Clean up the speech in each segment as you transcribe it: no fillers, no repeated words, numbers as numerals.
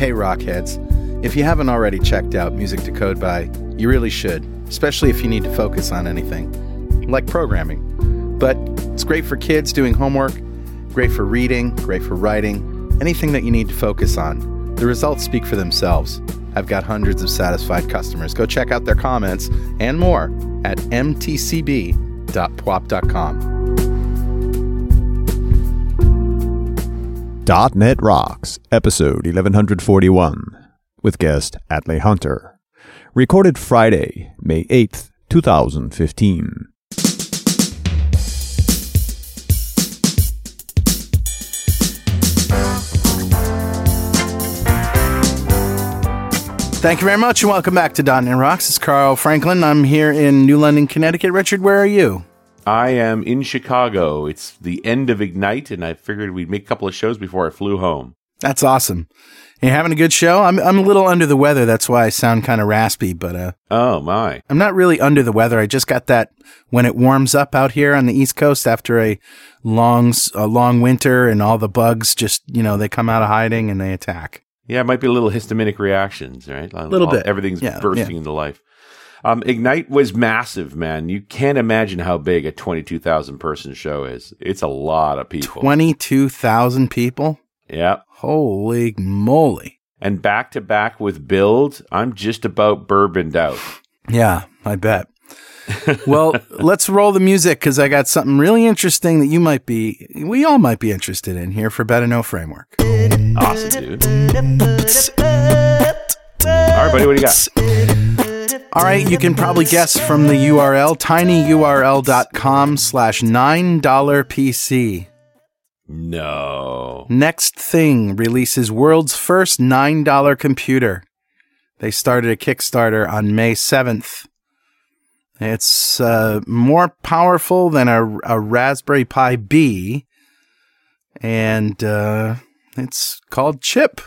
Hey Rockheads, if you haven't already checked out Music to Code By, you really should, especially if you need to focus on anything, like programming. But it's great for kids doing homework, great for reading, great for writing, anything that you need to focus on. The results speak for themselves. I've got hundreds of satisfied customers. Go check out their comments and more at mtcb.pwop.com. .NET Rocks, episode 1141, with guest Atley Hunter. Recorded Friday, May 8th, 2015. Thank you very much, and welcome back to .NET Rocks. It's Carl Franklin. I'm here in New London, Connecticut. Richard, where are you? I am in Chicago. It's the end of Ignite, and I figured we'd make a couple of shows before I flew home. That's awesome. You're having a good show? I'm a little under the weather. That's why I sound kind of raspy, but... Oh, my. I'm not really under the weather. I just got that when it warms up out here on the East Coast after a long winter and all the bugs just, you know, they come out of hiding and they attack. Yeah, it might be a little histaminic reactions, right? A little bit. Everything's bursting into life. Ignite was massive, man. You can't imagine how big a 22,000-person show is. It's a lot of people. 22,000 people? Yeah. Holy moly. And back-to-back with Build, I'm just about bourboned out. Yeah, I bet. Well, let's roll the music because I got something really interesting that we all might be interested in here for Better Know Framework. Awesome, dude. All right, buddy, what do you got? All right, you can probably guess from the URL, tinyurl.com/$9PC. No. Next Thing releases world's first $9 computer. They started a Kickstarter on May 7th. It's more powerful than a Raspberry Pi B, and it's called Chip.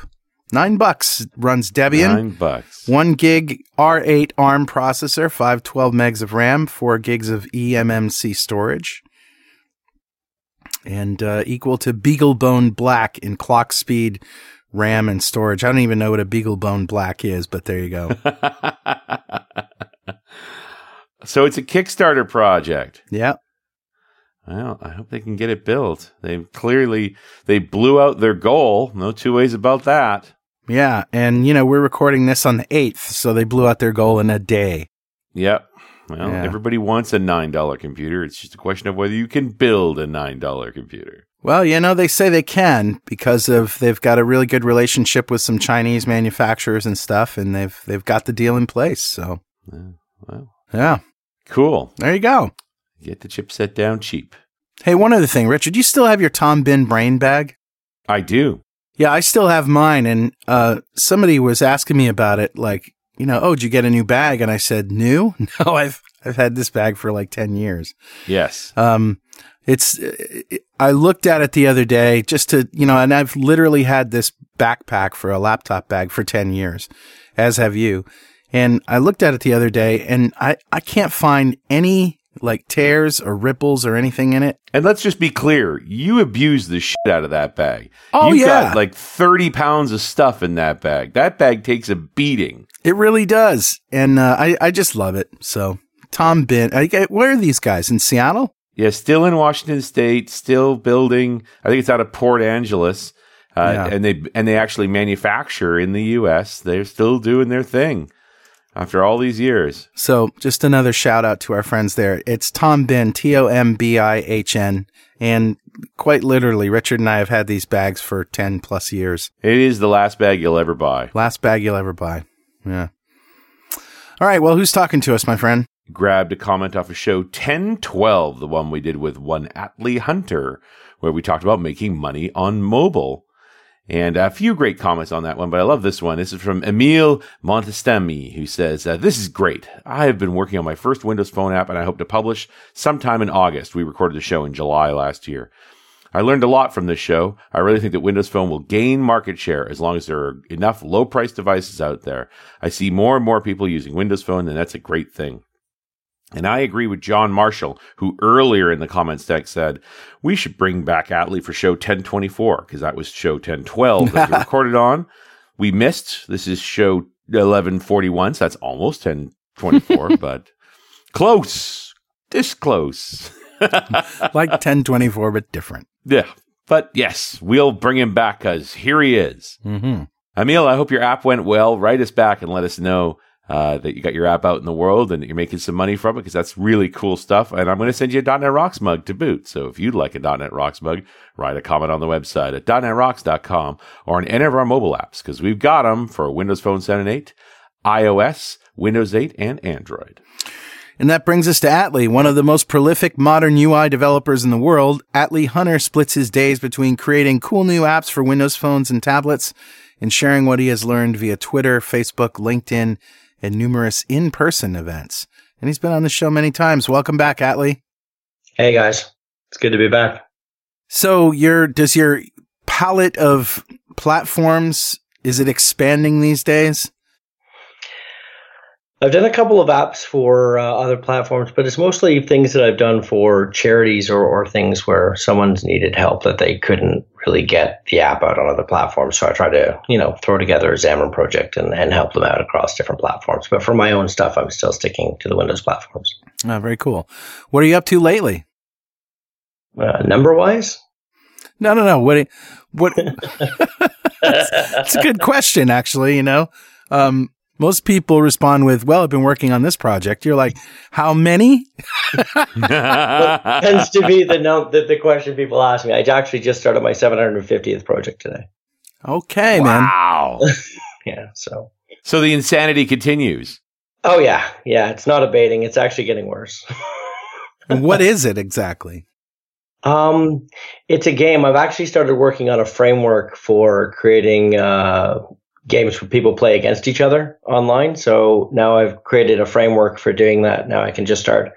$9. It runs Debian. $9. 1 gig R8 ARM processor, 512 megs of RAM, 4 gigs of EMMC storage, and equal to BeagleBone Black in clock speed, RAM, and storage. I don't even know what a BeagleBone Black is, but there you go. So it's a Kickstarter project. Yep. Well, I hope they can get it built. They blew out their goal. No two ways about that. Yeah, and, you know, we're recording this on the 8th, so they blew out their goal in a day. Yep. Well, Everybody wants a $9 computer. It's just a question of whether you can build a $9 computer. Well, you know, they say they can because they've got a really good relationship with some Chinese manufacturers and stuff, and they've got the deal in place, so. Yeah. Well. Yeah. Cool. There you go. Get the chipset down cheap. Hey, one other thing, Richard, you still have your Tom Bihn brain bag? I do. Yeah, I still have mine, and somebody was asking me about it, like, you know, oh, did you get a new bag? And I said, new? No, I've had this bag for like 10 years. Yes. I looked at it the other day just to, you know, and I've literally had this backpack for a laptop bag for 10 years, as have you. And I looked at it the other day, and I can't find any like tears or ripples or anything in it. And let's just be clear, you abused the shit out of that bag. Oh, you got like 30 pounds of stuff in that bag. That bag takes a beating. It really does. And I just love it. So, Tom Bihn, where are these guys? In Seattle? Yeah, still in Washington State, still building. I think it's out of Port Angeles. And they actually manufacture in the U.S. They're still doing their thing. After all these years. So, just another shout out to our friends there. It's Tom Bihn, Tombihn. And quite literally, Richard and I have had these bags for 10 plus years. It is the last bag you'll ever buy. Yeah. All right. Well, who's talking to us, my friend? Grabbed a comment off of show 1012, the one we did with one Atley Hunter, where we talked about making money on mobile. And a few great comments on that one, but I love this one. This is from Emil Montestemi, who says, this is great. I have been working on my first Windows Phone app, and I hope to publish sometime in August. We recorded the show in July last year. I learned a lot from this show. I really think that Windows Phone will gain market share as long as there are enough low-priced devices out there. I see more and more people using Windows Phone, and that's a great thing. And I agree with John Marshall, who earlier in the comments deck said, we should bring back Atley for show 1024, because that was show 1012 that we recorded on. we missed. This is show 1141, so that's almost 1024, but close. This close. Like 1024, but different. Yeah. But yes, we'll bring him back because here he is. Mm-hmm. Emil, I hope your app went well. Write us back and let us know that you got your app out in the world and that you're making some money from it, because that's really cool stuff. And I'm going to send you a .NET Rocks mug to boot. So if you'd like a .NET Rocks mug, write a comment on the website at .NETRocks.com or on any of our mobile apps, because we've got them for Windows Phone 7 and 8, iOS, Windows 8, and Android. And that brings us to Atley, one of the most prolific modern UI developers in the world. Atley Hunter splits his days between creating cool new apps for Windows phones and tablets and sharing what he has learned via Twitter, Facebook, LinkedIn, and numerous in-person events. And he's been on the show many times. Welcome back, Atley. Hey, guys. It's good to be back. So does your palette of platforms, is it expanding these days? I've done a couple of apps for other platforms, but it's mostly things that I've done for charities or things where someone's needed help that they couldn't really get the app out on other platforms. So I try to, throw together a Xamarin project and help them out across different platforms. But for my own stuff, I'm still sticking to the Windows platforms. Oh, very cool. What are you up to lately? Number-wise? No. What? That's a good question, actually, Most people respond with, well, I've been working on this project. You're like, how many? Well, tends to be the question people ask me. I actually just started my 750th project today. Okay, wow. Man. Wow. Yeah, So the insanity continues. Oh, yeah. Yeah, it's not abating. It's actually getting worse. What is it exactly? It's a game. I've actually started working on a framework for creating games where people play against each other online. So now I've created a framework for doing that. Now I can just start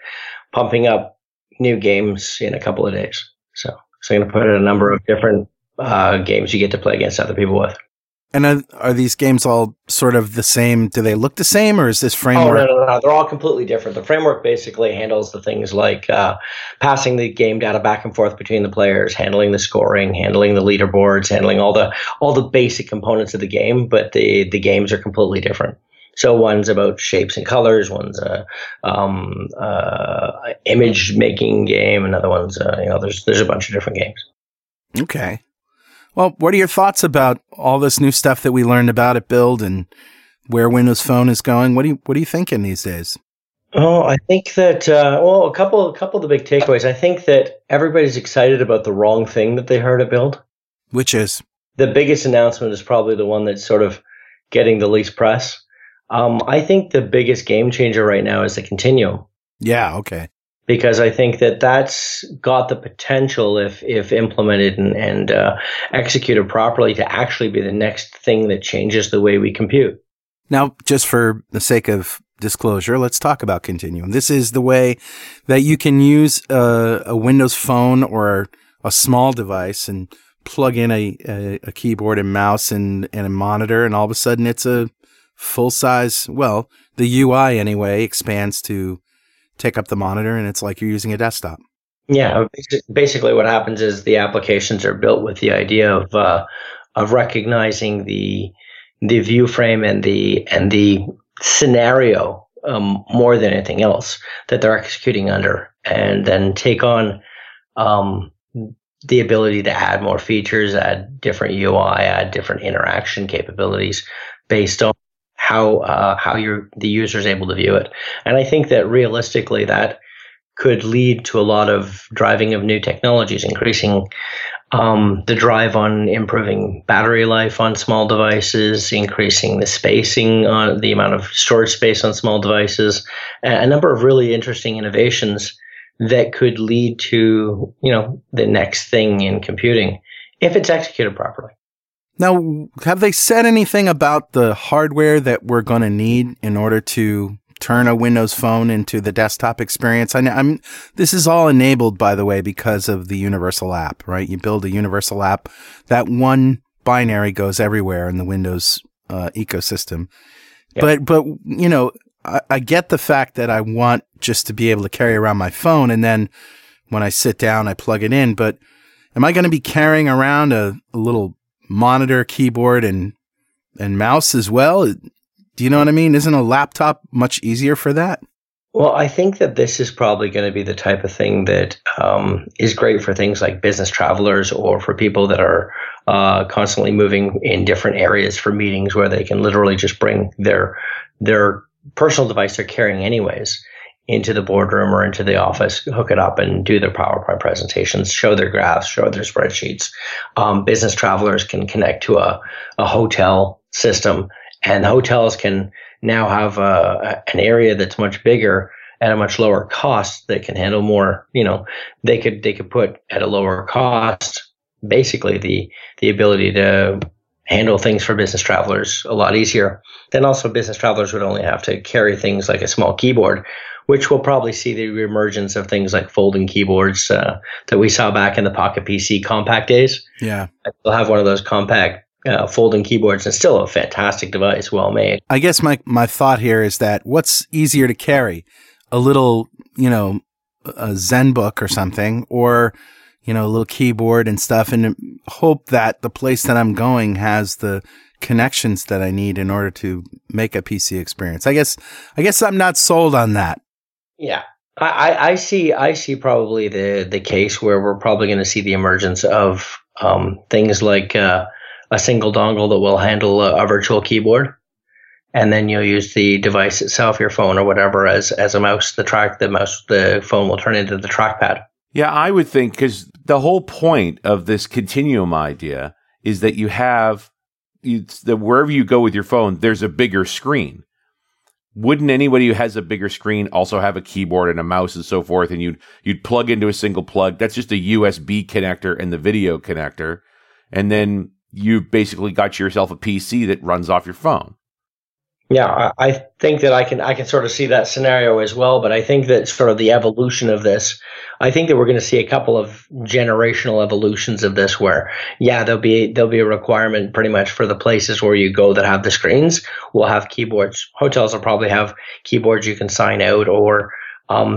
pumping up new games in a couple of days. So I'm going to put in a number of different games you get to play against other people with. And are these games all sort of the same? Do they look the same, or is this framework? Oh, no. They're all completely different. The framework basically handles the things like passing the game data back and forth between the players, handling the scoring, handling the leaderboards, handling all the basic components of the game, but the games are completely different. So one's about shapes and colors, one's a image-making game, another one's, there's a bunch of different games. Okay. Well, what are your thoughts about all this new stuff that we learned about at Build and where Windows Phone is going? What are you thinking these days? Oh, I think that a couple of the big takeaways. I think that everybody's excited about the wrong thing that they heard at Build, which is the biggest announcement is probably the one that's sort of getting the least press. I think the biggest game changer right now is the Continuum. Yeah. Okay. Because I think that's got the potential, if implemented and executed properly, to actually be the next thing that changes the way we compute. Now, just for the sake of disclosure, let's talk about Continuum. This is the way that you can use a Windows phone or a small device and plug in a keyboard and mouse and a monitor, and all of a sudden it's a full-size, well, the UI anyway expands to take up the monitor, and it's like you're using a desktop. Yeah, basically what happens is the applications are built with the idea of recognizing the view frame and the scenario more than anything else that they're executing under, and then take on the ability to add more features, add different UI, add different interaction capabilities based on how the user is able to view it. And I think that realistically that could lead to a lot of driving of new technologies, increasing the drive on improving battery life on small devices, increasing the spacing on the amount of storage space on small devices, a number of really interesting innovations that could lead to, the next thing in computing if it's executed properly. Now, have they said anything about the hardware that we're going to need in order to turn a Windows phone into the desktop experience? This is all enabled, by the way, because of the universal app, right? You build a universal app. That one binary goes everywhere in the Windows ecosystem. Yeah. But I get the fact that I want just to be able to carry around my phone, and then when I sit down, I plug it in. But am I going to be carrying around a little monitor, keyboard, and and mouse as well. Do you know what I mean? Isn't a laptop much easier for that? Well, I think that this is probably going to be the type of thing that is great for things like business travelers or for people that are constantly moving in different areas for meetings, where they can literally just bring their personal device they're carrying anyways into the boardroom or into the office, hook it up and do their PowerPoint presentations, show their graphs, show their spreadsheets. Business travelers can connect to a hotel system, and hotels can now have an area that's much bigger at a much lower cost that can handle more. You know, they could put at a lower cost basically the ability to handle things for business travelers a lot easier. Then also business travelers would only have to carry things like a small keyboard, which we'll probably see the reemergence of things like folding keyboards that we saw back in the Pocket PC compact days. Yeah, I still have one of those compact folding keyboards, and still a fantastic device, well made. I guess my thought here is that what's easier to carry? A little, a Zenbook or something, or, a little keyboard and stuff, and hope that the place that I'm going has the connections that I need in order to make a PC experience. I guess I'm not sold on that. Yeah. I see probably the case where we're probably going to see the emergence of things like a single dongle that will handle a virtual keyboard, and then you'll use the device itself, your phone or whatever, as a mouse. The phone will turn into the trackpad. Yeah, I would think, because the whole point of this Continuum idea is that you have wherever you go with your phone, there's a bigger screen. Wouldn't anybody who has a bigger screen also have a keyboard and a mouse and so forth? And you'd plug into a single plug. That's just a USB connector and the video connector, and then you've basically got yourself a PC that runs off your phone. Yeah, I think that I can sort of see that scenario as well, but I think that sort of the evolution of this, I think that we're going to see a couple of generational evolutions of this where, yeah, there'll be a requirement pretty much for the places where you go that have the screens. We'll have keyboards. Hotels will probably have keyboards you can sign out, or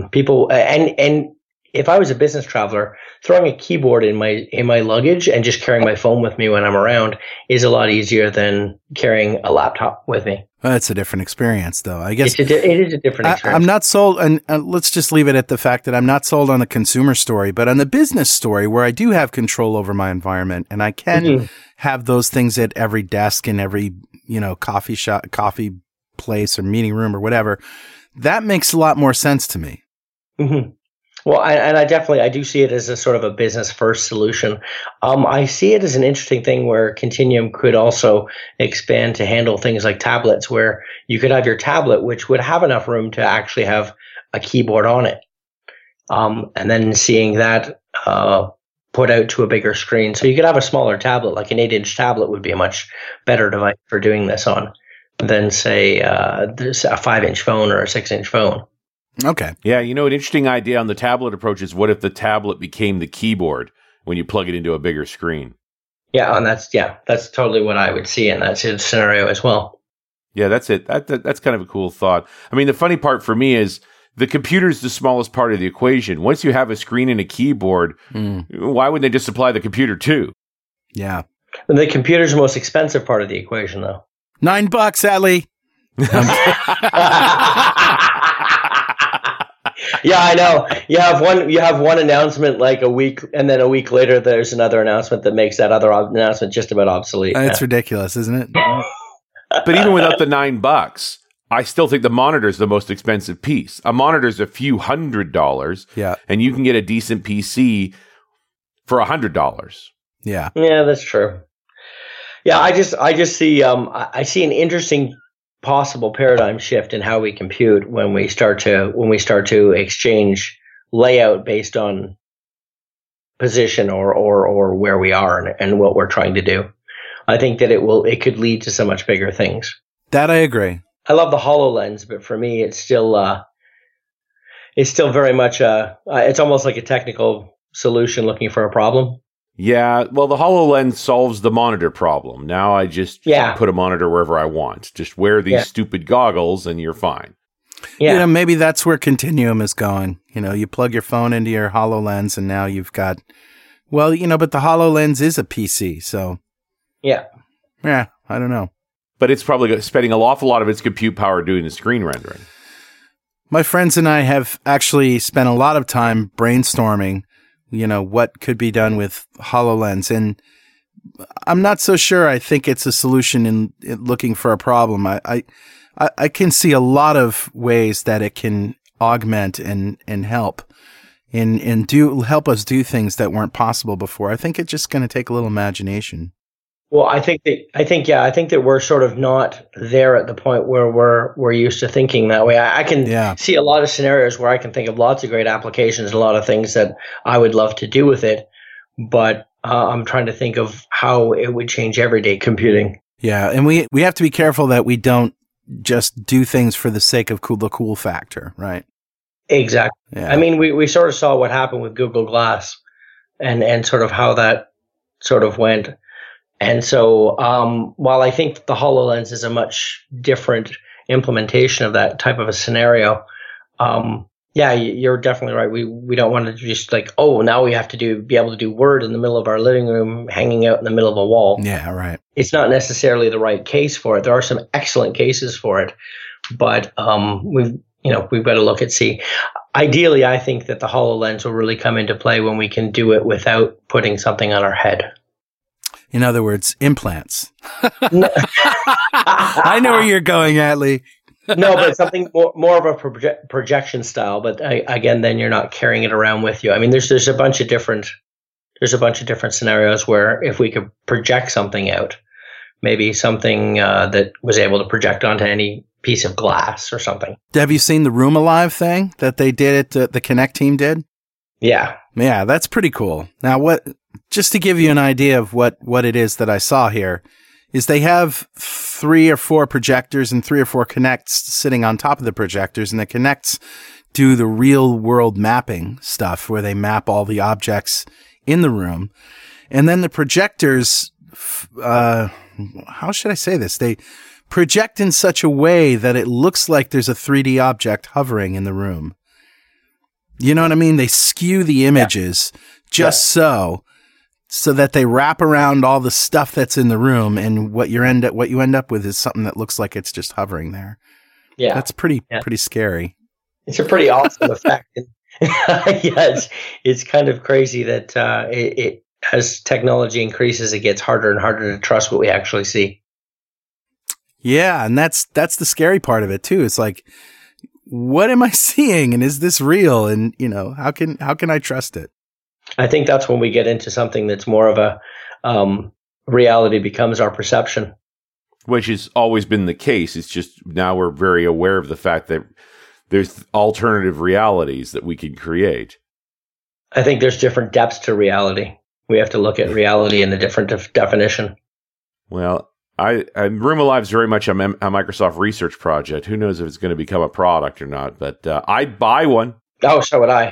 people and if I was a business traveler, throwing a keyboard in my luggage and just carrying my phone with me when I'm around is a lot easier than carrying a laptop with me. Well, that's a different experience, though. I guess it is a different experience. I'm not sold, and let's just leave it at the fact that I'm not sold on the consumer story, but on the business story, where I do have control over my environment, and I can have those things at every desk and every coffee place or meeting room or whatever. That makes a lot more sense to me. Mm-hmm. Well, I do see it as a sort of a business first solution. I see it as an interesting thing where Continuum could also expand to handle things like tablets, where you could have your tablet, which would have enough room to actually have a keyboard on it. And then seeing that put out to a bigger screen. So you could have a smaller tablet, like an 8-inch tablet would be a much better device for doing this on than, say, a 5-inch phone or a 6-inch phone. Okay. Yeah, an interesting idea on the tablet approach is, what if the tablet became the keyboard when you plug it into a bigger screen? Yeah, and that's totally what I would see in that scenario as well. Yeah, that's it. That's kind of a cool thought. I mean, the funny part for me is the computer's the smallest part of the equation. Once you have a screen and a keyboard, why wouldn't they just supply the computer too? Yeah. And the computer's the most expensive part of the equation, though. $9, Atley. Yeah, I know. You have one announcement like a week, and then a week later there's another announcement that makes that other announcement just about obsolete. It's ridiculous, isn't it? But even without the $9, I still think the monitor's the most expensive piece. A monitor's a few $100s, yeah, and you can get a decent PC for $100. Yeah. Yeah, that's true. Yeah, I just see I see an interesting possible paradigm shift in how we compute when we start to exchange layout based on position or where we are and what we're trying to do. I think that it could lead to so much bigger things. That I agree. I love the HoloLens, but for me it's still very much it's almost like a technical solution looking for a problem. Yeah, well, the HoloLens solves the monitor problem. Now I just put a monitor wherever I want. Just wear these stupid goggles and you're fine. Yeah. Maybe that's where Continuum is going. You plug your phone into your HoloLens and now you've got, but the HoloLens is a PC, so. Yeah. Yeah, I don't know. but it's probably spending an awful lot of its compute power doing the screen rendering. My friends and I have actually spent a lot of time brainstorming, you know, what could be done with HoloLens. And I'm not so sure I think it's a solution in looking for a problem. I can see a lot of ways that it can augment and help and do help us do things that weren't possible before. I think it's just going to take a little imagination. Well, I think that we're sort of not there at the point where we're used to thinking that way. I can see a lot of scenarios where I can think of lots of great applications, a lot of things that I would love to do with it, but I'm trying to think of how it would change everyday computing. Yeah, and we have to be careful that we don't just do things for the sake of the cool factor, right? Exactly. Yeah. I mean, we sort of saw what happened with Google Glass and sort of how that sort of went. And so while I think the HoloLens is a much different implementation of that type of a scenario, yeah, you're definitely right. We don't want to just like, oh, now we have to be able to do Word in the middle of our living room, hanging out in the middle of a wall. Yeah, right. It's not necessarily the right case for it. There are some excellent cases for it, but we've got to look and see. Ideally, I think that the HoloLens will really come into play when we can do it without putting something on our head. In other words, implants. I know where you're going, Atley. No, but something more of a projection style. But again, then you're not carrying it around with you. I mean, there's a bunch of different scenarios where if we could project something out, maybe something that was able to project onto any piece of glass or something. Have you seen the Room Alive thing that they did at the Kinect team did? Yeah. Yeah, that's pretty cool. Now, just to give you an idea of what it is that I saw here, is they have 3 or 4 projectors and 3 or 4 Kinects sitting on top of the projectors, and the Kinects do the real world mapping stuff where they map all the objects in the room. And then the projectors, how should I say this? They project in such a way that it looks like there's a 3D object hovering in the room. You know what I mean? They skew the images so that they wrap around all the stuff that's in the room, and what you end up with is something that looks like it's just hovering there. Yeah, that's pretty scary. It's a pretty awesome effect. It's kind of crazy that it as technology increases, it gets harder and harder to trust what we actually see. Yeah, and that's the scary part of it too. It's like, what am I seeing? And is this real? And, you know, how can I trust it? I think that's when we get into something that's more of a reality becomes our perception. Which has always been the case. It's just now we're very aware of the fact that there's alternative realities that we can create. I think there's different depths to reality. We have to look at reality in a different definition. Well, Room Alive is very much a Microsoft research project. Who knows if it's going to become a product or not, but I'd buy one. Oh, so would I.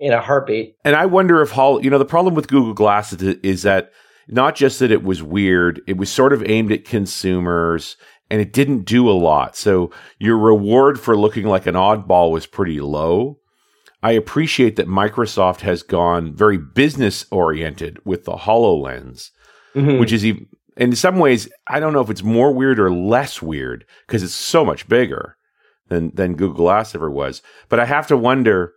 In a heartbeat. And I wonder if, the problem with Google Glass is that not just that it was weird, it was sort of aimed at consumers, and it didn't do a lot. So your reward for looking like an oddball was pretty low. I appreciate that Microsoft has gone very business-oriented with the HoloLens, mm-hmm. which is even... In some ways, I don't know if it's more weird or less weird because it's so much bigger than Google Glass ever was. But I have to wonder,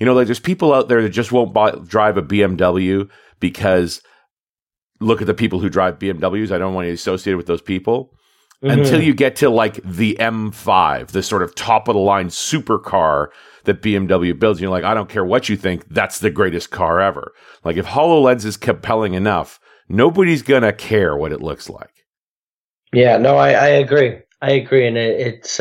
you know, like there's people out there that just won't drive a BMW because look at the people who drive BMWs. I don't want to be associated with those people mm-hmm. until you get to like the M5, the sort of top of the line supercar that BMW builds. You're like, I don't care what you think. That's the greatest car ever. Like if HoloLens is compelling enough, nobody's going to care what it looks like. Yeah, no, I agree. I agree. And it's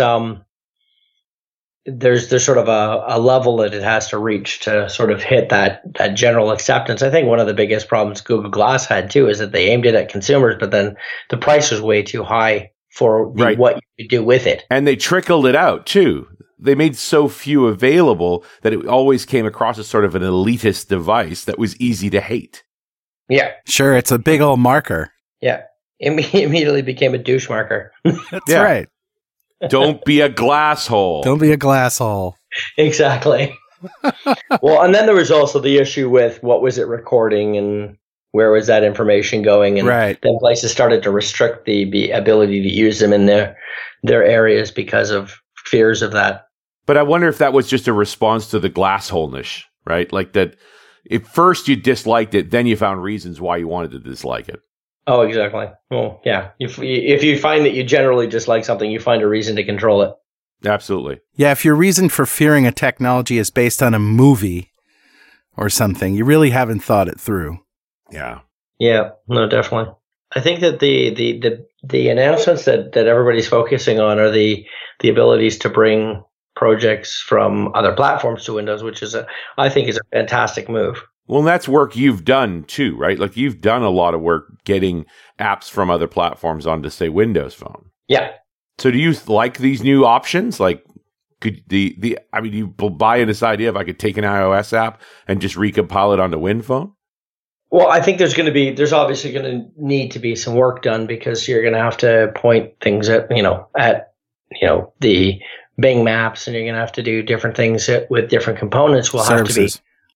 there's sort of a level that it has to reach to sort of hit that general acceptance. I think one of the biggest problems Google Glass had, too, is that they aimed it at consumers, but then the price was way too high for what you could do with it. And they trickled it out, too. They made so few available that it always came across as sort of an elitist device that was easy to hate. Yeah. Sure, it's a big old marker. Yeah. Immediately became a douche marker. That's right. Don't be a glass hole. Don't be a glass hole. Exactly. Well, and then there was also the issue with what was it recording and where was that information going? And then places started to restrict the ability to use them in their areas because of fears of that. But I wonder if that was just a response to the glass wholeness, right? Like that at first you disliked it, then you found reasons why you wanted to dislike it. Oh, exactly. Well, yeah. If you find that you generally dislike something, you find a reason to control it. Absolutely. Yeah, if your reason for fearing a technology is based on a movie or something, you really haven't thought it through. Yeah. Yeah, no, definitely. I think that the announcements that everybody's focusing on are the abilities to bring projects from other platforms to Windows, which is I think is a fantastic move. Well, that's work you've done too, right? Like you've done a lot of work getting apps from other platforms onto, say, Windows Phone. Yeah. So do you like these new options? Like, could you buy into this idea if I could take an iOS app and just recompile it onto Win Phone? Well, I think there's obviously going to need to be some work done because you're going to have to point things at the Bing Maps, and you're going to have to do different things with different components. Will have to be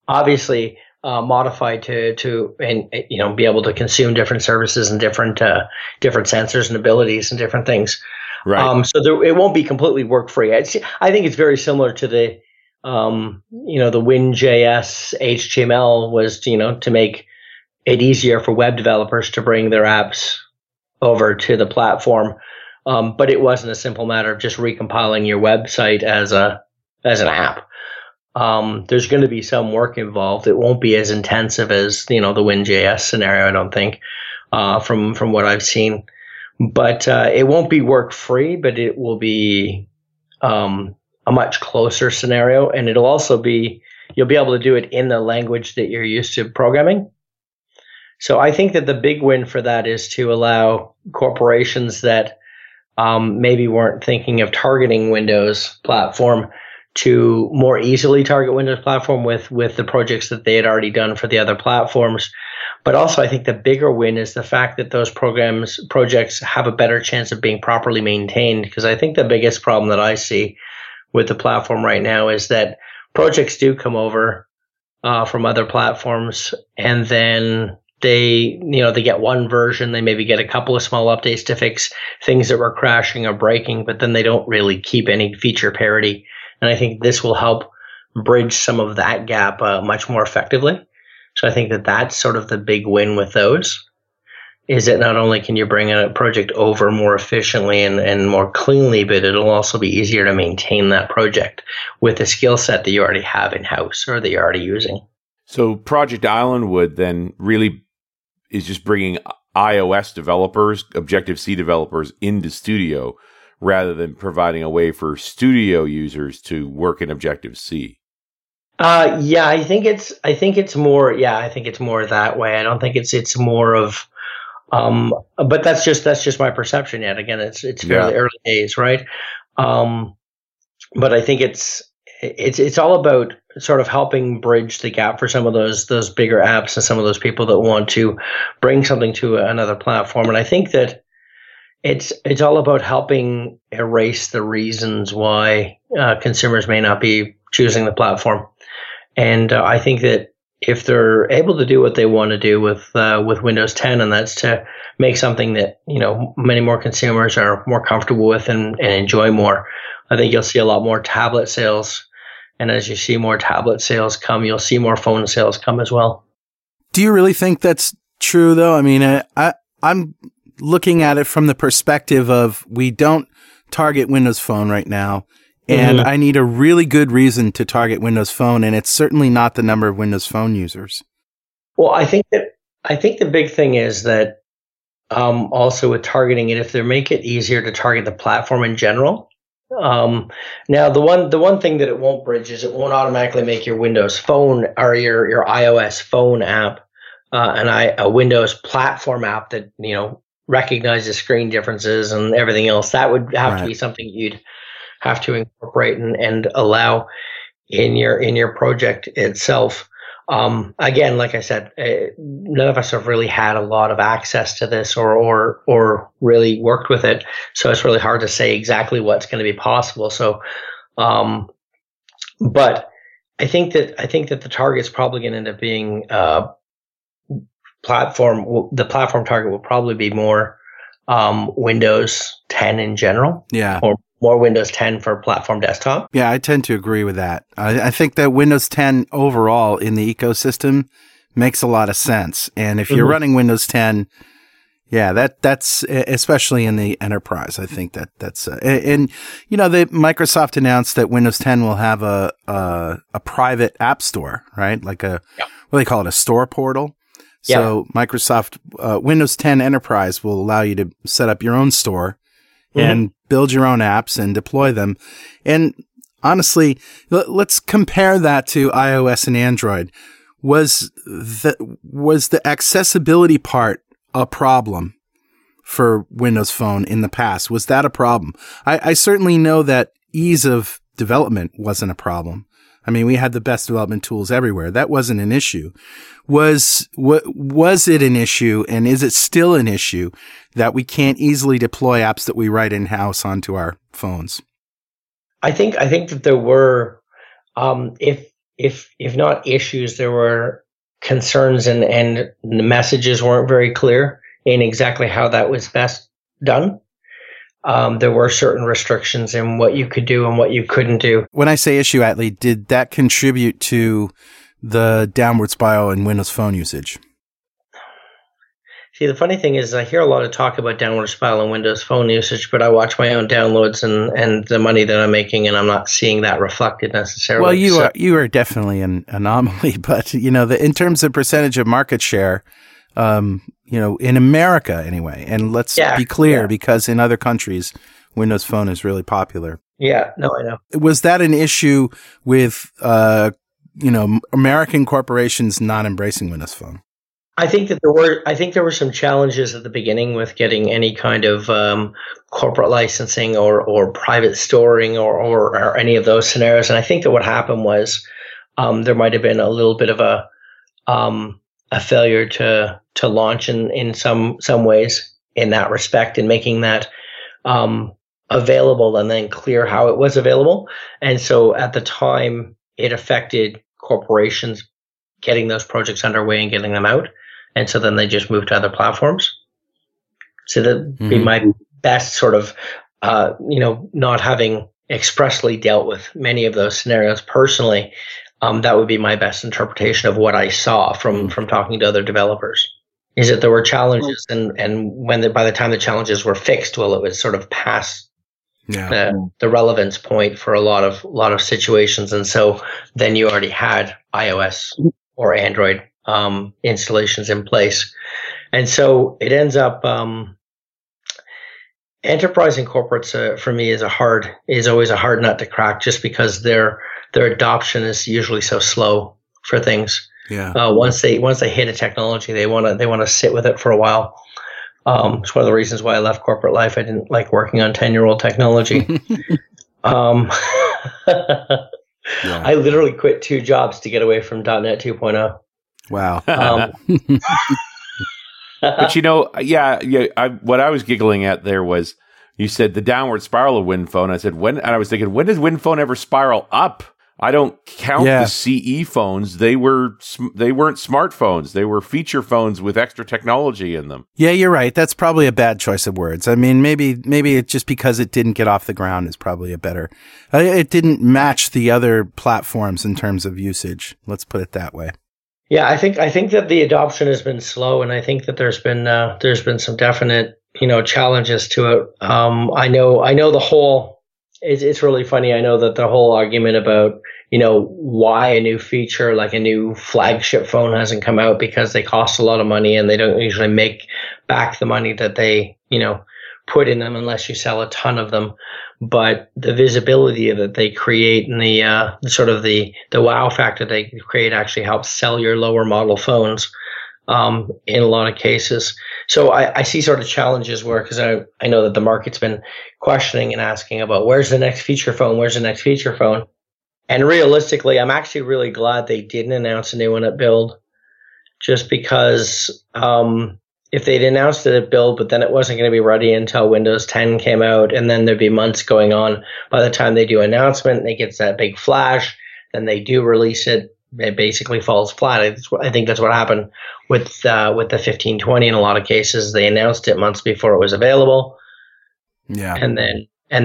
obviously modified to and be able to consume different services and different sensors and abilities and different things. Right. So it won't be completely work free. I think it's very similar to the WinJS HTML was to make it easier for web developers to bring their apps over to the platform. But it wasn't a simple matter of just recompiling your website as an app. There's going to be some work involved. It won't be as intensive as, the WinJS scenario, I don't think, from what I've seen. But it won't be work-free, but it will be a much closer scenario. And it'll also be, you'll be able to do it in the language that you're used to programming. So I think that the big win for that is to allow corporations that maybe weren't thinking of targeting Windows platform to more easily target Windows platform with the projects that they had already done for the other platforms. But also I think the bigger win is the fact that those projects have a better chance of being properly maintained, because I think the biggest problem that I see with the platform right now is that projects do come over from other platforms, and then they get one version, they maybe get a couple of small updates to fix things that were crashing or breaking, but then they don't really keep any feature parity. And I think this will help bridge some of that gap much more effectively. So I think that that's sort of the big win with those, is that not only can you bring a project over more efficiently and more cleanly, but it'll also be easier to maintain that project with the skill set that you already have in-house or that you're already using. So Project Islandwood then really is just bringing iOS developers, Objective-C developers into Studio rather than providing a way for Studio users to work in Objective-C. Yeah, I think it's more. Yeah, I think it's more that way. I don't think it's more of. But that's just my perception. Yet again, it's fairly early days, right? But I think it's all about sort of helping bridge the gap for some of those bigger apps and some of those people that want to bring something to another platform. And I think that it's all about helping erase the reasons why consumers may not be choosing the platform. And I think that if they're able to do what they want to do with Windows 10, and that's to make something that many more consumers are more comfortable with and enjoy more, I think you'll see a lot more tablet sales. And as you see more tablet sales come, you'll see more phone sales come as well. Do you really think that's true, though? I mean, I'm looking at it from the perspective of we don't target Windows Phone right now. And I need a really good reason to target Windows Phone, and it's certainly not the number of Windows Phone users. Well, I think the big thing is that also with targeting it, if they make it easier to target the platform in general. Now, the one thing that it won't bridge is it won't automatically make your Windows Phone or your iOS phone app a Windows platform app that recognizes screen differences and everything else. That would have to be something you'd have to incorporate and allow in your project itself. Again, like I said, none of us have really had a lot of access to this or really worked with it. So it's really hard to say exactly what's going to be possible. So, but I think that the target's probably going to end up being the platform target will probably be more Windows 10 in general. Yeah. Or more Windows 10 for platform desktop. Yeah, I tend to agree with that. I think that Windows 10 overall in the ecosystem makes a lot of sense. And if you're running Windows 10, yeah, that's especially in the enterprise. I think that's and you know, Microsoft announced that Windows 10 will have a private app store, right? Like what do they call it? A store portal. So Microsoft Windows 10 Enterprise will allow you to set up your own store and build your own apps and deploy them. And honestly, let's compare that to iOS and Android. Was the accessibility part a problem for Windows Phone in the past? Was that a problem? I certainly know that ease of development wasn't a problem. I mean, we had the best development tools everywhere. That wasn't an issue. Was it an issue, and is it still an issue that we can't easily deploy apps that we write in-house onto our phones? I think that there were, if not issues, there were concerns and the messages weren't very clear in exactly how that was best done. There were certain restrictions in what you could do and what you couldn't do. When I say issue, Atley, did that contribute to the downward spiral in Windows Phone usage? See, the funny thing is I hear a lot of talk about downward spiral in Windows Phone usage, but I watch my own downloads and the money that I'm making, and I'm not seeing that reflected necessarily. Well, you are definitely an anomaly, but you know, in terms of percentage of market share, you know, in America anyway, and let's be clear, because in other countries, Windows Phone is really popular. Yeah, no, I know. Was that an issue with, American corporations not embracing Windows Phone? I think there were some challenges at the beginning with getting any kind of corporate licensing or private storing or any of those scenarios. And I think that what happened was there might have been a little bit of a failure to launch in some ways in that respect, in making that available and then clear how it was available. And so at the time, it affected corporations getting those projects underway and getting them out. And so then they just moved to other platforms. So that would be my best sort of, not having expressly dealt with many of those scenarios personally. That would be my best interpretation of what I saw from talking to other developers, is that there were challenges and by the time the challenges were fixed, well, it was sort of past the relevance point for a lot of situations. And so then you already had iOS or Android installations in place. And so it ends up enterprise and corporates for me is always a hard nut to crack, just because their adoption is usually so slow for things. Yeah. Once they hit a technology, they want to sit with it for a while. It's one of the reasons why I left corporate life. I didn't like working on 10-year-old technology. I literally quit 2 jobs to get away from .NET 2.0. Wow. But what I was giggling at there was, you said the downward spiral of WinPhone. I said, and I was thinking, when does WinPhone ever spiral up? I don't count the CE phones. They weren't smartphones. They were feature phones with extra technology in them. Yeah, you're right. That's probably a bad choice of words. I mean, maybe it's just because it didn't get off the ground is probably a better. It didn't match the other platforms in terms of usage. Let's put it that way. Yeah, I think that the adoption has been slow, and I think that there's been some definite challenges to it. I know the whole. It's really funny. I know that the whole argument about why a new feature like a new flagship phone hasn't come out, because they cost a lot of money and they don't usually make back the money that they put in them unless you sell a ton of them. But the visibility that they create and the sort of the wow factor they create actually helps sell your lower model phones. In a lot of cases. So I see sort of challenges where, because I know that the market's been questioning and asking about where's the next feature phone. And realistically, I'm actually really glad they didn't announce a new one at Build, just because if they'd announced it at Build, but then it wasn't going to be ready until Windows 10 came out, and then there'd be months going on by the time they do announcement, and it gets that big flash, then they do release it. it basically falls flat. I think that's what happened with the 1520 in a lot of cases. They announced it months before it was available. Yeah. And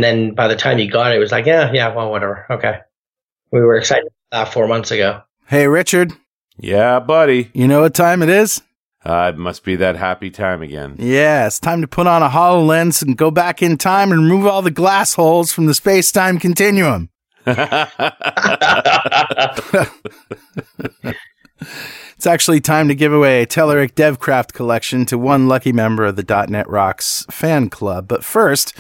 then by the time you got it, it was like, yeah, well, whatever. Okay. We were excited about that 4 months ago. Hey, Richard. Yeah, buddy. You know what time it is? It must be that happy time again. Yeah, it's time to put on a HoloLens and go back in time and remove all the glass holes from the space-time continuum. It's actually time to give away a Telerik DevCraft collection to one lucky member of the .NET Rocks fan club. But first,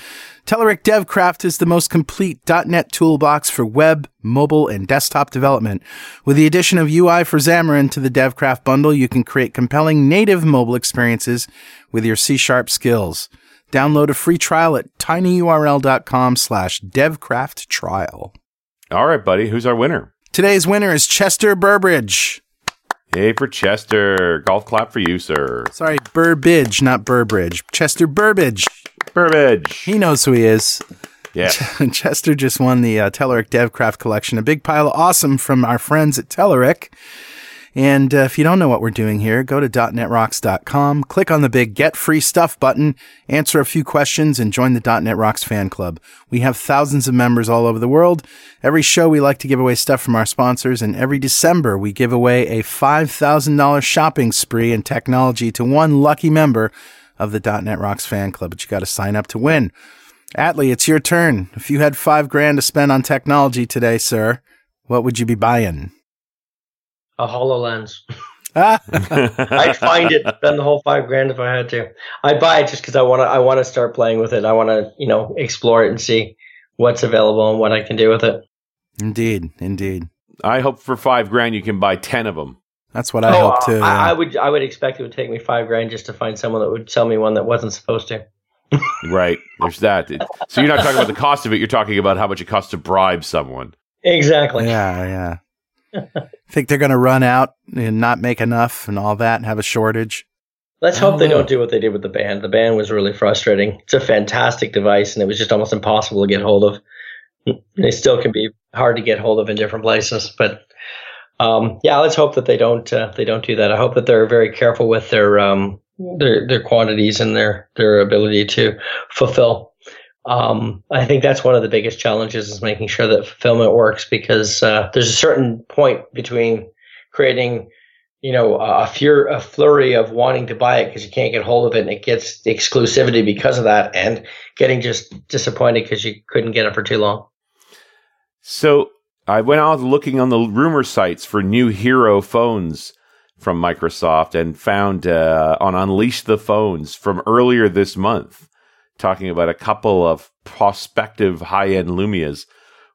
Telerik DevCraft is the most complete .NET toolbox for web, mobile, and desktop development. With the addition of UI for Xamarin to the DevCraft bundle, you can create compelling native mobile experiences with your C# skills. Download a free trial at tinyurl.com/devcrafttrial. All right, buddy. Who's our winner? Today's winner is Chester Burbidge. Hey for Chester. Golf clap for you, sir. Sorry, Burbidge, not Burbidge. Chester Burbidge. Burbidge. He knows who he is. Yeah. Chester just won the Telerik DevCraft collection. A big pile of awesome from our friends at Telerik. And if you don't know what we're doing here, go to .NETRocks.com, click on the big Get Free Stuff button, answer a few questions, and join the .NET Rocks fan club. We have thousands of members all over the world. Every show we like to give away stuff from our sponsors, and every December we give away a $5,000 shopping spree in technology to one lucky member of the .NET Rocks fan club, but you got to sign up to win. Atley, it's your turn. If you had $5,000 to spend on technology today, sir, what would you be buying? A HoloLens. I'd find it, spend the whole $5,000 if I had to. I'd buy it just because I want to start playing with it. I want to, explore it and see what's available and what I can do with it. Indeed. I hope for $5,000 you can buy 10 of them. That's what I hope too. Yeah. I would expect it would take me $5,000 just to find someone that would sell me one that wasn't supposed to. Right. There's that. So you're not talking about the cost of it. You're talking about how much it costs to bribe someone. Exactly. Yeah. Think they're going to run out and not make enough and all that and have a shortage? Let's hope they don't do what they did with the band. The band was really frustrating. It's a fantastic device, and it was just almost impossible to get hold of. They still can be hard to get hold of in different places, but let's hope that they don't do that. I hope that they're very careful with their quantities and their ability to fulfill. I think that's one of the biggest challenges is making sure that fulfillment works because there's a certain point between creating, a flurry of wanting to buy it because you can't get hold of it and it gets exclusivity because of that and getting just disappointed because you couldn't get it for too long. So I went out looking on the rumor sites for new hero phones from Microsoft and found on Unleash the Phones from earlier this month. Talking about a couple of prospective high-end Lumias.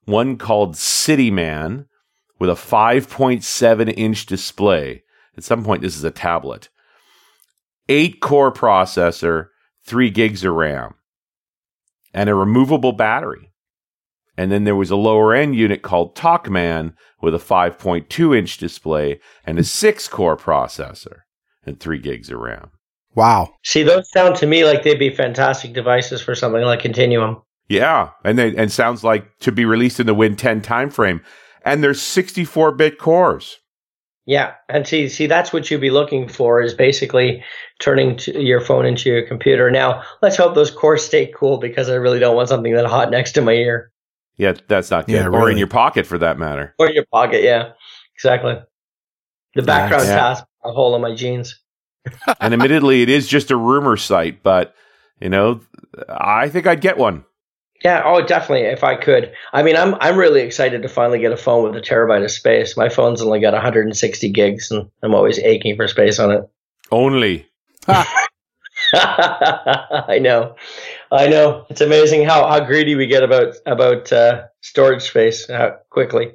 One called Cityman with a 5.7-inch display. At some point, this is a tablet. 8-core processor, 3 gigs of RAM, and a removable battery. And then there was a lower-end unit called Talkman with a 5.2-inch display and a 6-core processor and 3 gigs of RAM. Wow. See, those sound to me like they'd be fantastic devices for something like Continuum. Yeah, and sounds like to be released in the Win 10 timeframe. And they're 64-bit cores. Yeah, and see, that's what you'd be looking for is basically turning your phone into your computer. Now, let's hope those cores stay cool because I really don't want something that hot next to my ear. Yeah, that's not good. Yeah, really. Or in your pocket, for that matter. Or in your pocket, yeah. Exactly. The background task, a hole in my jeans. And admittedly, it is just a rumor site, but, I think I'd get one. Yeah, definitely, if I could. I mean, I'm really excited to finally get a phone with a terabyte of space. My phone's only got 160 gigs, and I'm always aching for space on it. Only. I know. It's amazing how greedy we get about storage space quickly.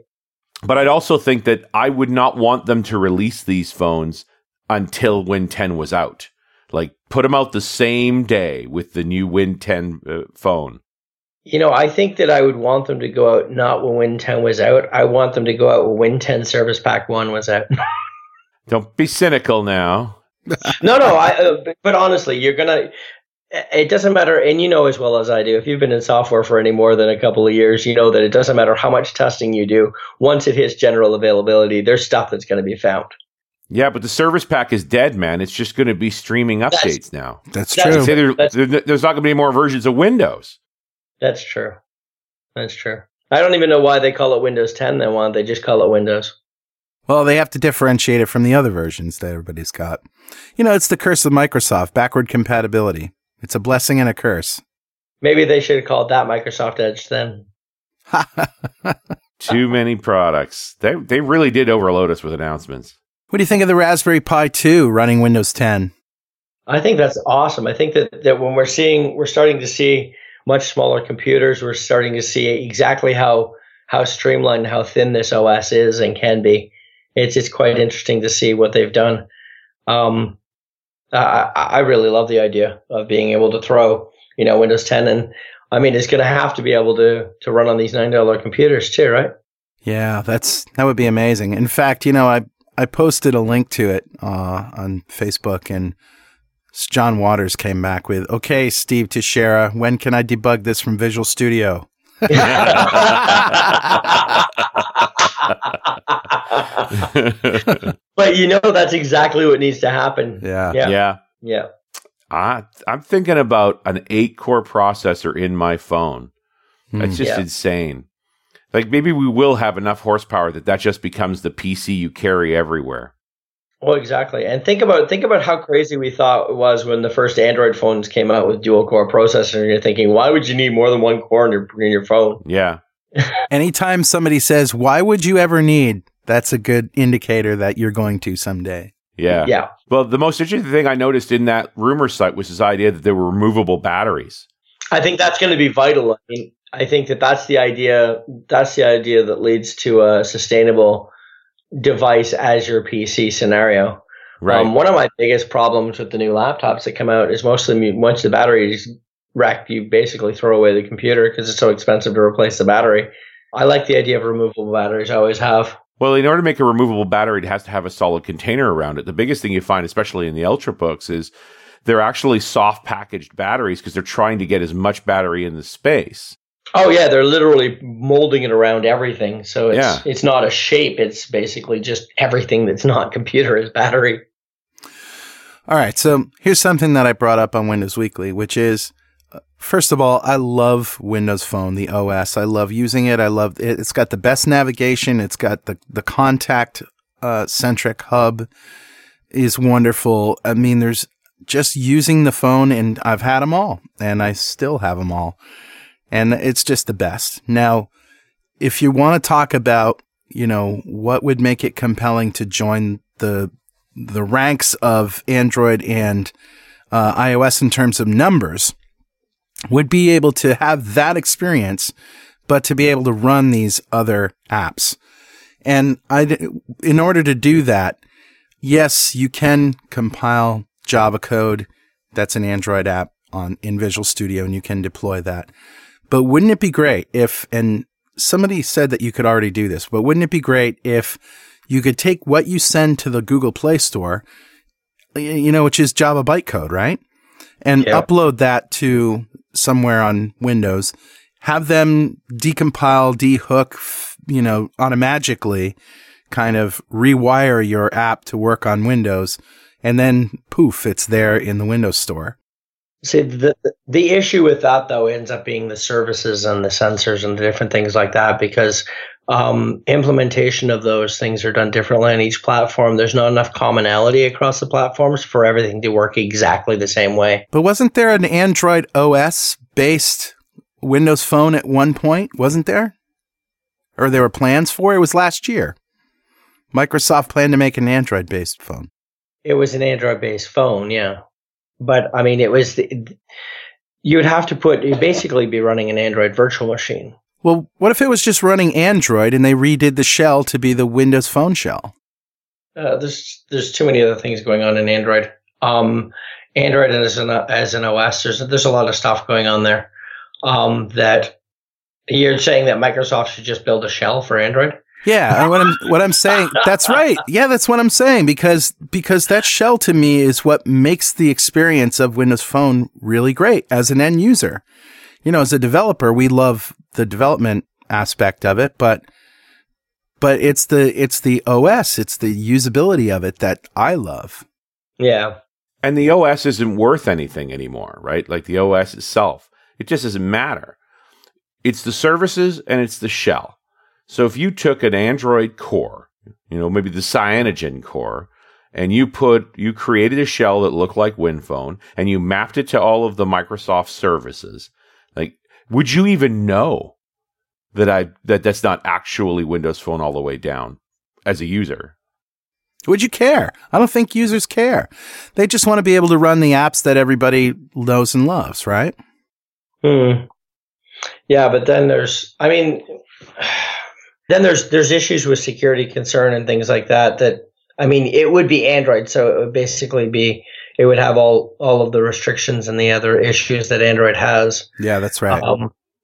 But I'd also think that I would not want them to release these phones until Win 10 was out. Like, put them out the same day with the new Win 10 phone. I think that I would want them to go out not when Win 10 was out. I want them to go out when Win 10 Service Pack 1 was out. Don't be cynical now. No, but honestly, you're going to... It doesn't matter, and you know as well as I do, if you've been in software for any more than a couple of years, you know that it doesn't matter how much testing you do. Once it hits general availability, there's stuff that's going to be found. Yeah, but the service pack is dead, man. It's just going to be streaming updates now. That's true. There's not going to be more versions of Windows. That's true. I don't even know why they call it Windows 10. Then why don't they just call it Windows? Well, they have to differentiate it from the other versions that everybody's got. You know, it's the curse of Microsoft, backward compatibility. It's a blessing and a curse. Maybe they should have called that Microsoft Edge then. Too many products. They really did overload us with announcements. What do you think of the Raspberry Pi 2 running Windows 10? I think that's awesome. I think that when we're starting to see much smaller computers, we're starting to see exactly how streamlined, how thin this OS is and can be. It's quite interesting to see what they've done. I really love the idea of being able to throw, Windows 10, and I mean it's going to have to be able to run on these $9 computers too, right? Yeah, that would be amazing. In fact, I posted a link to it on Facebook, and John Waters came back with, "Okay, Steve Teixeira, when can I debug this from Visual Studio?" But that's exactly what needs to happen. Yeah. I'm thinking about an 8-core processor in my phone. That's just insane. Like, maybe we will have enough horsepower that just becomes the PC you carry everywhere. Well, exactly. And think about how crazy we thought it was when the first Android phones came out with dual-core processor, and you're thinking, why would you need more than one core in your phone? Yeah. Anytime somebody says, why would you ever need, that's a good indicator that you're going to someday. Yeah. Yeah. Well, the most interesting thing I noticed in that rumor site was this idea that there were removable batteries. I think that's going to be vital. I mean, I think that's the idea. That's the idea that leads to a sustainable device as your PC scenario. Right. One of my biggest problems with the new laptops that come out is mostly once the batteries wrecked, you basically throw away the computer because it's so expensive to replace the battery. I like the idea of removable batteries. I always have. Well, in order to make a removable battery, it has to have a solid container around it. The biggest thing you find, especially in the Ultrabooks, is they're actually soft packaged batteries because they're trying to get as much battery in the space. Oh, yeah. They're literally molding it around everything. So it's not a shape. It's basically just everything that's not computer is battery. All right. So here's something that I brought up on Windows Weekly, which is, first of all, I love Windows Phone, the OS. I love using it. I love it. It's got the best navigation. It's got the contact-centric hub is wonderful. I mean, there's just using the phone, and I've had them all, and I still have them all. And it's just the best. Now, if you want to talk about, what would make it compelling to join the ranks of Android and iOS in terms of numbers, would be able to have that experience, but to be able to run these other apps. And in order to do that, yes, you can compile Java code. That's an Android app in Visual Studio, and you can deploy that. But wouldn't it be great if, and somebody said that you could already do this, but wouldn't it be great if you could take what you send to the Google Play Store, which is Java bytecode, right? And upload that to somewhere on Windows, have them decompile, dehook, automagically kind of rewire your app to work on Windows, and then poof, it's there in the Windows Store. See, the issue with that, though, ends up being the services and the sensors and the different things like that, because implementation of those things are done differently on each platform. There's not enough commonality across the platforms for everything to work exactly the same way. But wasn't there an Android OS-based Windows Phone at one point? Wasn't there? Or there were plans for it? It was last year. Microsoft planned to make an Android-based phone. It was an Android-based phone, yeah. But, I mean, it was you would have to you'd basically be running an Android virtual machine. Well, what if it was just running Android and they redid the shell to be the Windows Phone shell? There's too many other things going on in Android. Android as an OS, there's a lot of stuff going on there. That you're saying that Microsoft should just build a shell for Android? Yeah, and what I'm saying, that's right. Yeah, that's what I'm saying, because that shell to me is what makes the experience of Windows Phone really great as an end user. You know, as a developer, we love the development aspect of it, but it's the OS, it's the usability of it that I love. Yeah. And the OS isn't worth anything anymore, right? Like the OS itself, it just doesn't matter. It's the services and it's the shell. So if you took an Android core, you know, maybe the Cyanogen core, and you created a shell that looked like WinPhone, and you mapped it to all of the Microsoft services, like, would you even know that's not actually Windows Phone all the way down as a user? Would you care? I don't think users care. They just want to be able to run the apps that everybody knows and loves, right? Hmm. Yeah, but then there's issues with security concern and things like that. That, I mean, it would be Android, so it would basically be, it would have all of the restrictions and the other issues that Android has. Yeah, that's right.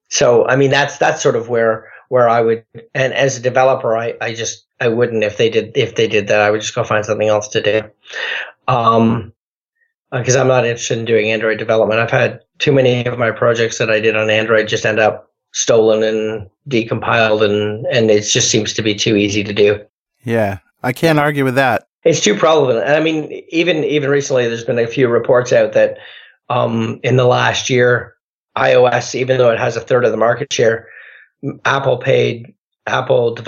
So, I mean, that's sort of where I would, and as a developer, I wouldn't, if they did that, I would just go find something else to do. Because I'm not interested in doing Android development. I've had too many of my projects that I did on Android just end up stolen and decompiled, and it just seems to be too easy to do. Yeah, I can't argue with that. It's too prevalent. I mean, even recently, there's been a few reports out that in the last year, iOS, even though it has a third of the market share, Apple paid developers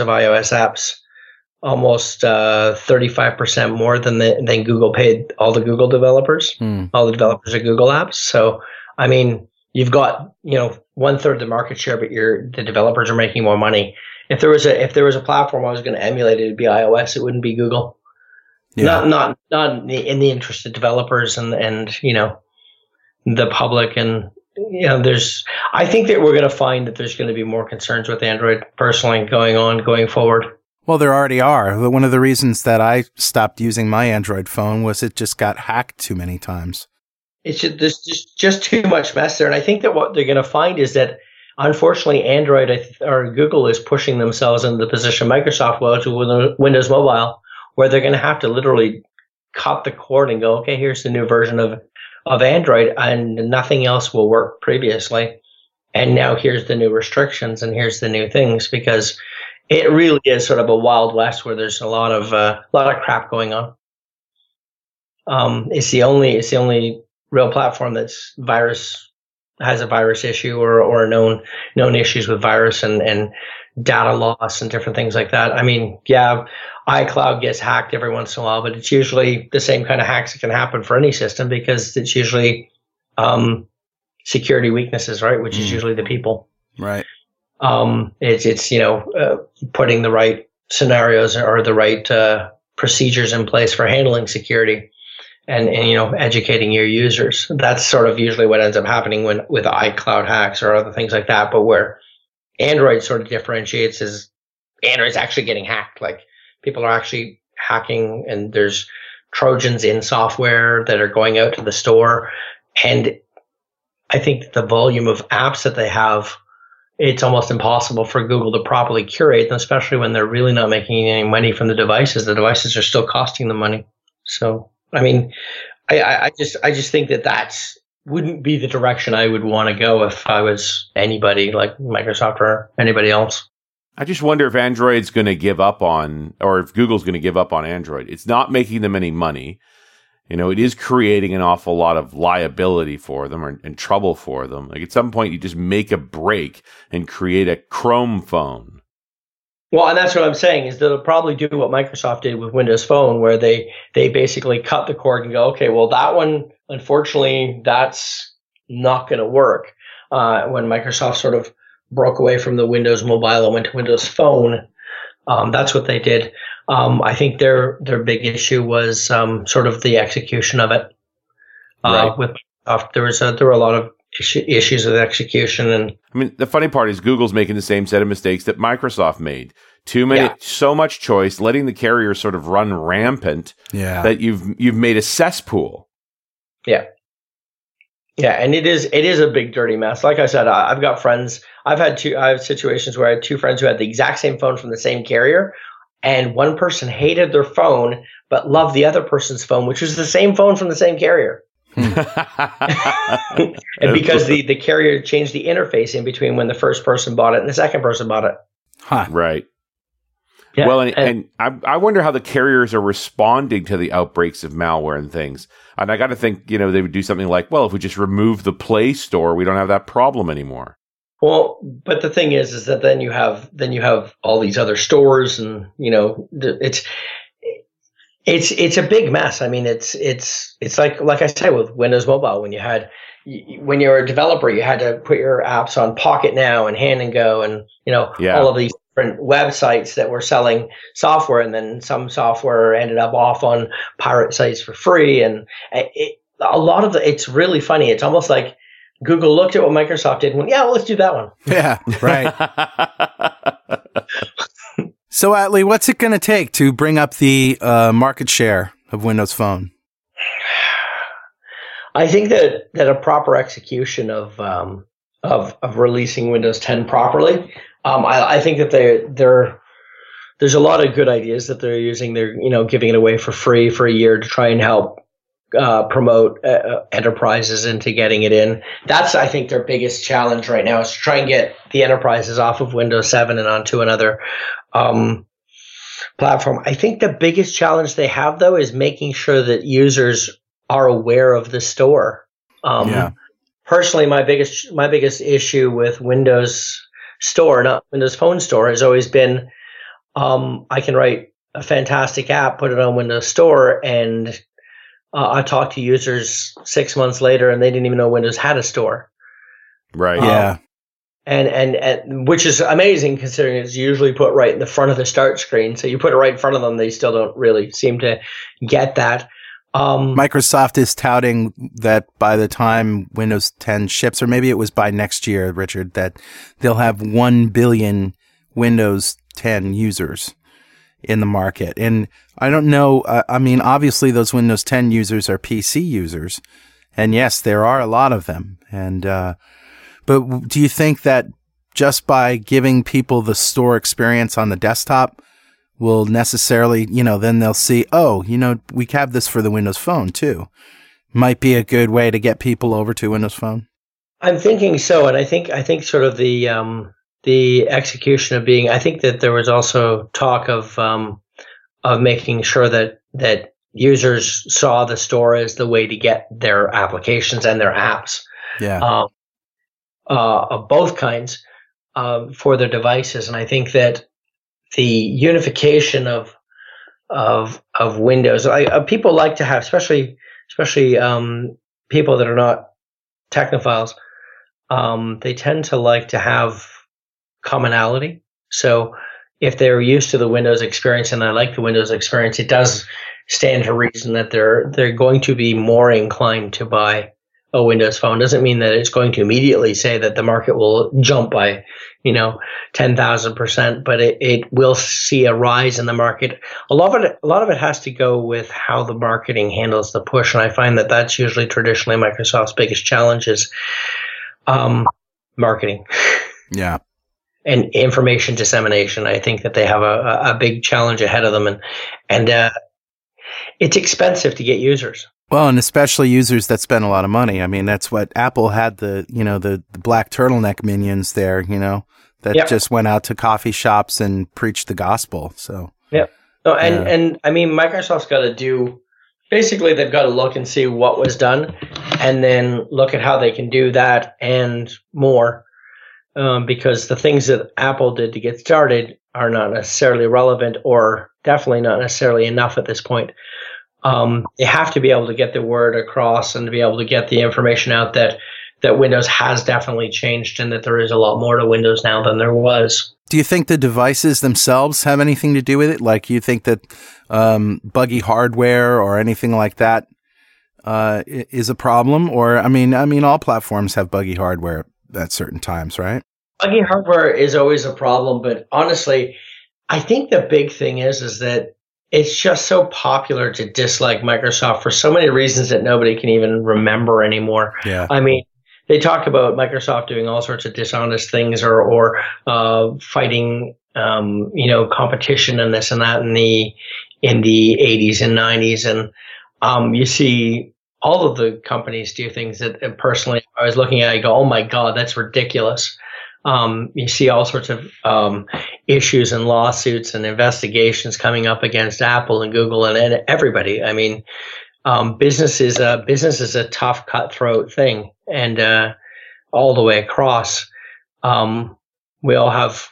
of iOS apps almost 35% more than Google paid all the Google developers, all the developers of Google apps. So, I mean, you've got, you know, 1/3 the market share, but the developers are making more money. If there was a platform I was going to emulate, it would be iOS. It wouldn't be Google. Yeah. Not in the interest of developers and you know, the public, and you know, there's. I think that we're going to find that there's going to be more concerns with Android personally going forward. Well, there already are. One of the reasons that I stopped using my Android phone was it just got hacked too many times. It's just too much mess there. And I think that what they're going to find is that, unfortunately, Android or Google is pushing themselves into the position Microsoft was with Windows Mobile, where they're going to have to literally cut the cord and go, okay, here's the new version of Android, and nothing else will work previously. And now here's the new restrictions and here's the new things, because it really is sort of a wild west where there's a lot of crap going on. It's the only real platform that's has a virus issue or known issues with virus and data loss and different things like that. I mean, yeah, iCloud gets hacked every once in a while, but it's usually the same kind of hacks that can happen for any system, because it's usually security weaknesses, right? Which is usually the people, right? It's you know, putting the right scenarios or the right procedures in place for handling security. And you know, educating your users. That's sort of usually what ends up happening with iCloud hacks or other things like that. But where Android sort of differentiates is Android's actually getting hacked. Like, people are actually hacking, and there's Trojans in software that are going out to the store. And I think the volume of apps that they have, it's almost impossible for Google to properly curate them, especially when they're really not making any money from the devices. The devices are still costing them money. So. I mean, I just think that wouldn't be the direction I would want to go if I was anybody like Microsoft or anybody else. I just wonder if Android's going to give up on, or if Google's going to give up on Android. It's not making them any money. You know, it is creating an awful lot of liability for them and trouble for them. Like, at some point, you just make a break and create a Chrome phone. Well, and that's what I'm saying, is they'll probably do what Microsoft did with Windows Phone, where they basically cut the cord and go, okay, well, that one, unfortunately, that's not going to work. When Microsoft sort of broke away from the Windows Mobile and went to Windows Phone, that's what they did. I think their big issue was sort of the execution of it. Right. With Microsoft, there were a lot of issues with execution. And I mean, the funny part is Google's making the same set of mistakes that Microsoft made. Too many, so much choice, letting the carrier sort of run rampant that you've made a cesspool. Yeah. Yeah, and it is a big dirty mess. Like I said, I've got friends. I have situations where I had two friends who had the exact same phone from the same carrier, and one person hated their phone but loved the other person's phone, which was the same phone from the same carrier. And because the carrier changed the interface in between when the first person bought it and the second person bought it. Huh. Right. Yeah, well, and I wonder how the carriers are responding to the outbreaks of malware and things. And I got to think, you know, they would do something like, well, if we just remove the Play Store, we don't have that problem anymore. Well, but the thing is that then you have all these other stores, and you know, it's a big mess. I mean, it's like I said with Windows Mobile, when you were a developer, you had to put your apps on Pocket Now and Hand and Go, and you know, all of these different websites that were selling software, and then some software ended up off on pirate sites for free. And it's really funny. It's almost like Google looked at what Microsoft did and went, yeah, well, let's do that one. Yeah, right. So, Atley, what's it going to take to bring up the market share of Windows Phone? I think that a proper execution of releasing Windows 10 properly. I think that there's a lot of good ideas that they're using. They're, you know, giving it away for free for a year to try and help promote enterprises into getting it in. That's, I think, their biggest challenge right now, is to try and get the enterprises off of Windows 7 and onto another platform. I think the biggest challenge they have, though, is making sure that users are aware of the store. Personally, my biggest issue with Windows Store, not Windows Phone Store, has always been I can write a fantastic app, put it on Windows Store, and I talked to users 6 months later, and they didn't even know Windows had a store. Right. And which is amazing, considering it's usually put right in the front of the start screen. So you put it right in front of them, they still don't really seem to get that. Microsoft is touting that by the time Windows 10 ships, or maybe it was by next year, Richard, that they'll have 1 billion Windows 10 users in the market. And I don't know, I mean, obviously those Windows 10 users are PC users. And yes, there are a lot of them. And but do you think that just by giving people the store experience on the desktop will necessarily, you know, then they'll see, oh, you know, we have this for the Windows Phone too. Might be a good way to get people over to Windows Phone. I'm thinking so, and I think sort of the execution of being. I think that there was also talk of making sure that users saw the store as the way to get their applications and their apps. Yeah. Of both kinds for their devices, and I think that the unification of Windows. People like to have, especially people that are not technophiles. They tend to like to have commonality. So if they're used to the Windows experience and they like the Windows experience, it does stand to reason that they're going to be more inclined to buy a Windows Phone. Doesn't mean that it's going to immediately say that the market will jump by, you know, 10,000%, but it will see a rise in the market. A lot of it has to go with how the marketing handles the push, and I find that that's usually traditionally Microsoft's biggest challenge is marketing. Yeah. And information dissemination. I think that they have a big challenge ahead of them, and it's expensive to get users. Well, and especially users that spend a lot of money. I mean, that's what Apple had, the black turtleneck minions there, you know, that just went out to coffee shops and preached the gospel. So, yeah. No, and I mean, Microsoft's got to do, basically they've got to look and see what was done and then look at how they can do that and more, because the things that Apple did to get started are not necessarily relevant, or definitely not necessarily enough at this point. They have to be able to get the word across and to be able to get the information out that Windows has definitely changed, and that there is a lot more to Windows now than there was. Do you think the devices themselves have anything to do with it? Like, you think that buggy hardware or anything like that is a problem? Or I mean, all platforms have buggy hardware at certain times, right? Buggy hardware is always a problem, but honestly, I think the big thing is that it's just so popular to dislike Microsoft for so many reasons that nobody can even remember anymore. Yeah. I mean, they talk about Microsoft doing all sorts of dishonest things or fighting, competition and this and that in the 80s and 90s. And you see all of the companies do things that personally I was looking at, I go, oh my God, that's ridiculous. You see all sorts of issues and lawsuits and investigations coming up against Apple and Google and everybody. I mean, business is a tough, cutthroat thing, and all the way across. We all have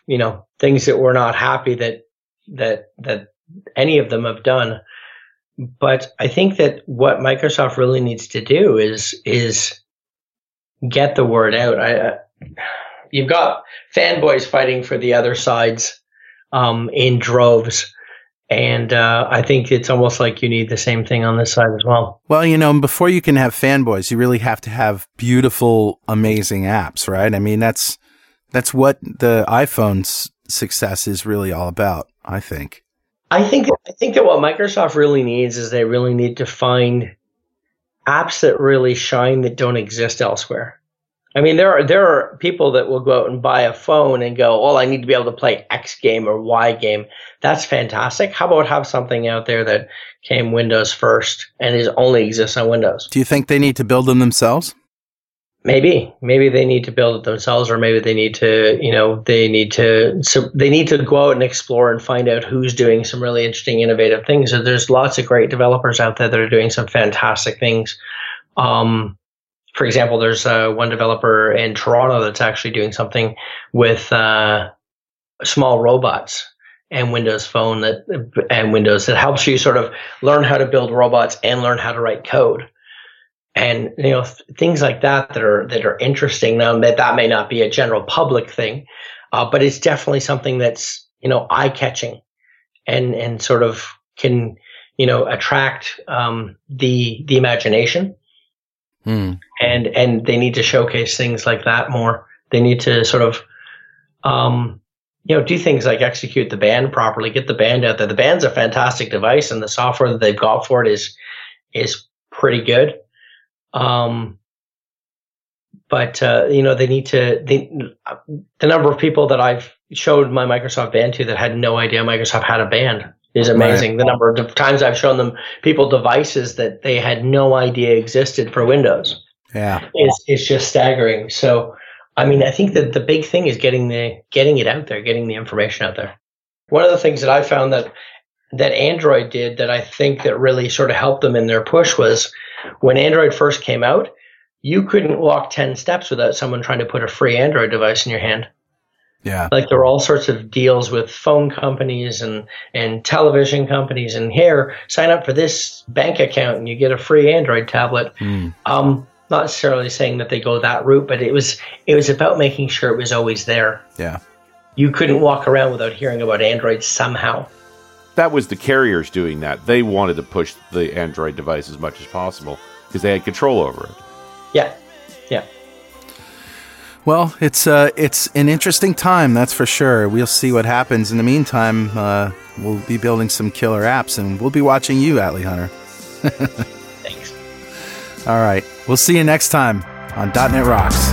things that we're not happy that any of them have done. But I think that what Microsoft really needs to do is get the word out. You've got fanboys fighting for the other sides in droves. And I think it's almost like you need the same thing on this side as well. Well, before you can have fanboys, you really have to have beautiful, amazing apps, right? I mean, that's what the iPhone's success is really all about, I think. I think that what Microsoft really needs is they really need to find apps that really shine that don't exist elsewhere. I mean, there are people that will go out and buy a phone and go, oh, I need to be able to play X game or Y game. That's fantastic. How about have something out there that came Windows first and is only exists on Windows? Do you think they need to build them themselves? Maybe. Maybe they need to build it themselves, or maybe they need to, they need to go out and explore and find out who's doing some really interesting, innovative things. So there's lots of great developers out there that are doing some fantastic things. For example, there's one developer in Toronto that's actually doing something with small robots and Windows Phone and Windows that helps you sort of learn how to build robots and learn how to write code, and things like that are interesting. Now that may not be a general public thing, but it's definitely something that's eye-catching and sort of can attract the imagination. Mm. And they need to showcase things like that more. They need to sort of, do things like execute the band properly, get the band out there. The band's a fantastic device, and the software that they've got for it is pretty good. They need to. The number of people that I've showed my Microsoft band to that had no idea Microsoft had a band is amazing. Right. The number of times I've shown them people devices that they had no idea existed for Windows. Yeah. It's just staggering. So, I mean, I think that the big thing is getting it out there, getting the information out there. One of the things that I found that Android did that I think that really sort of helped them in their push was when Android first came out, you couldn't walk 10 steps without someone trying to put a free Android device in your hand. Yeah. Like there were all sorts of deals with phone companies and television companies, and here, sign up for this bank account and you get a free Android tablet. Mm. Not necessarily saying that they go that route, but it was about making sure it was always there. Yeah. You couldn't walk around without hearing about Android somehow. That was the carriers doing that. They wanted to push the Android device as much as possible because they had control over it. Yeah. Yeah. Well, it's an interesting time, that's for sure. We'll see what happens. In the meantime, we'll be building some killer apps, and we'll be watching you, Atley Hunter. Thanks. All right. We'll see you next time on .NET Rocks.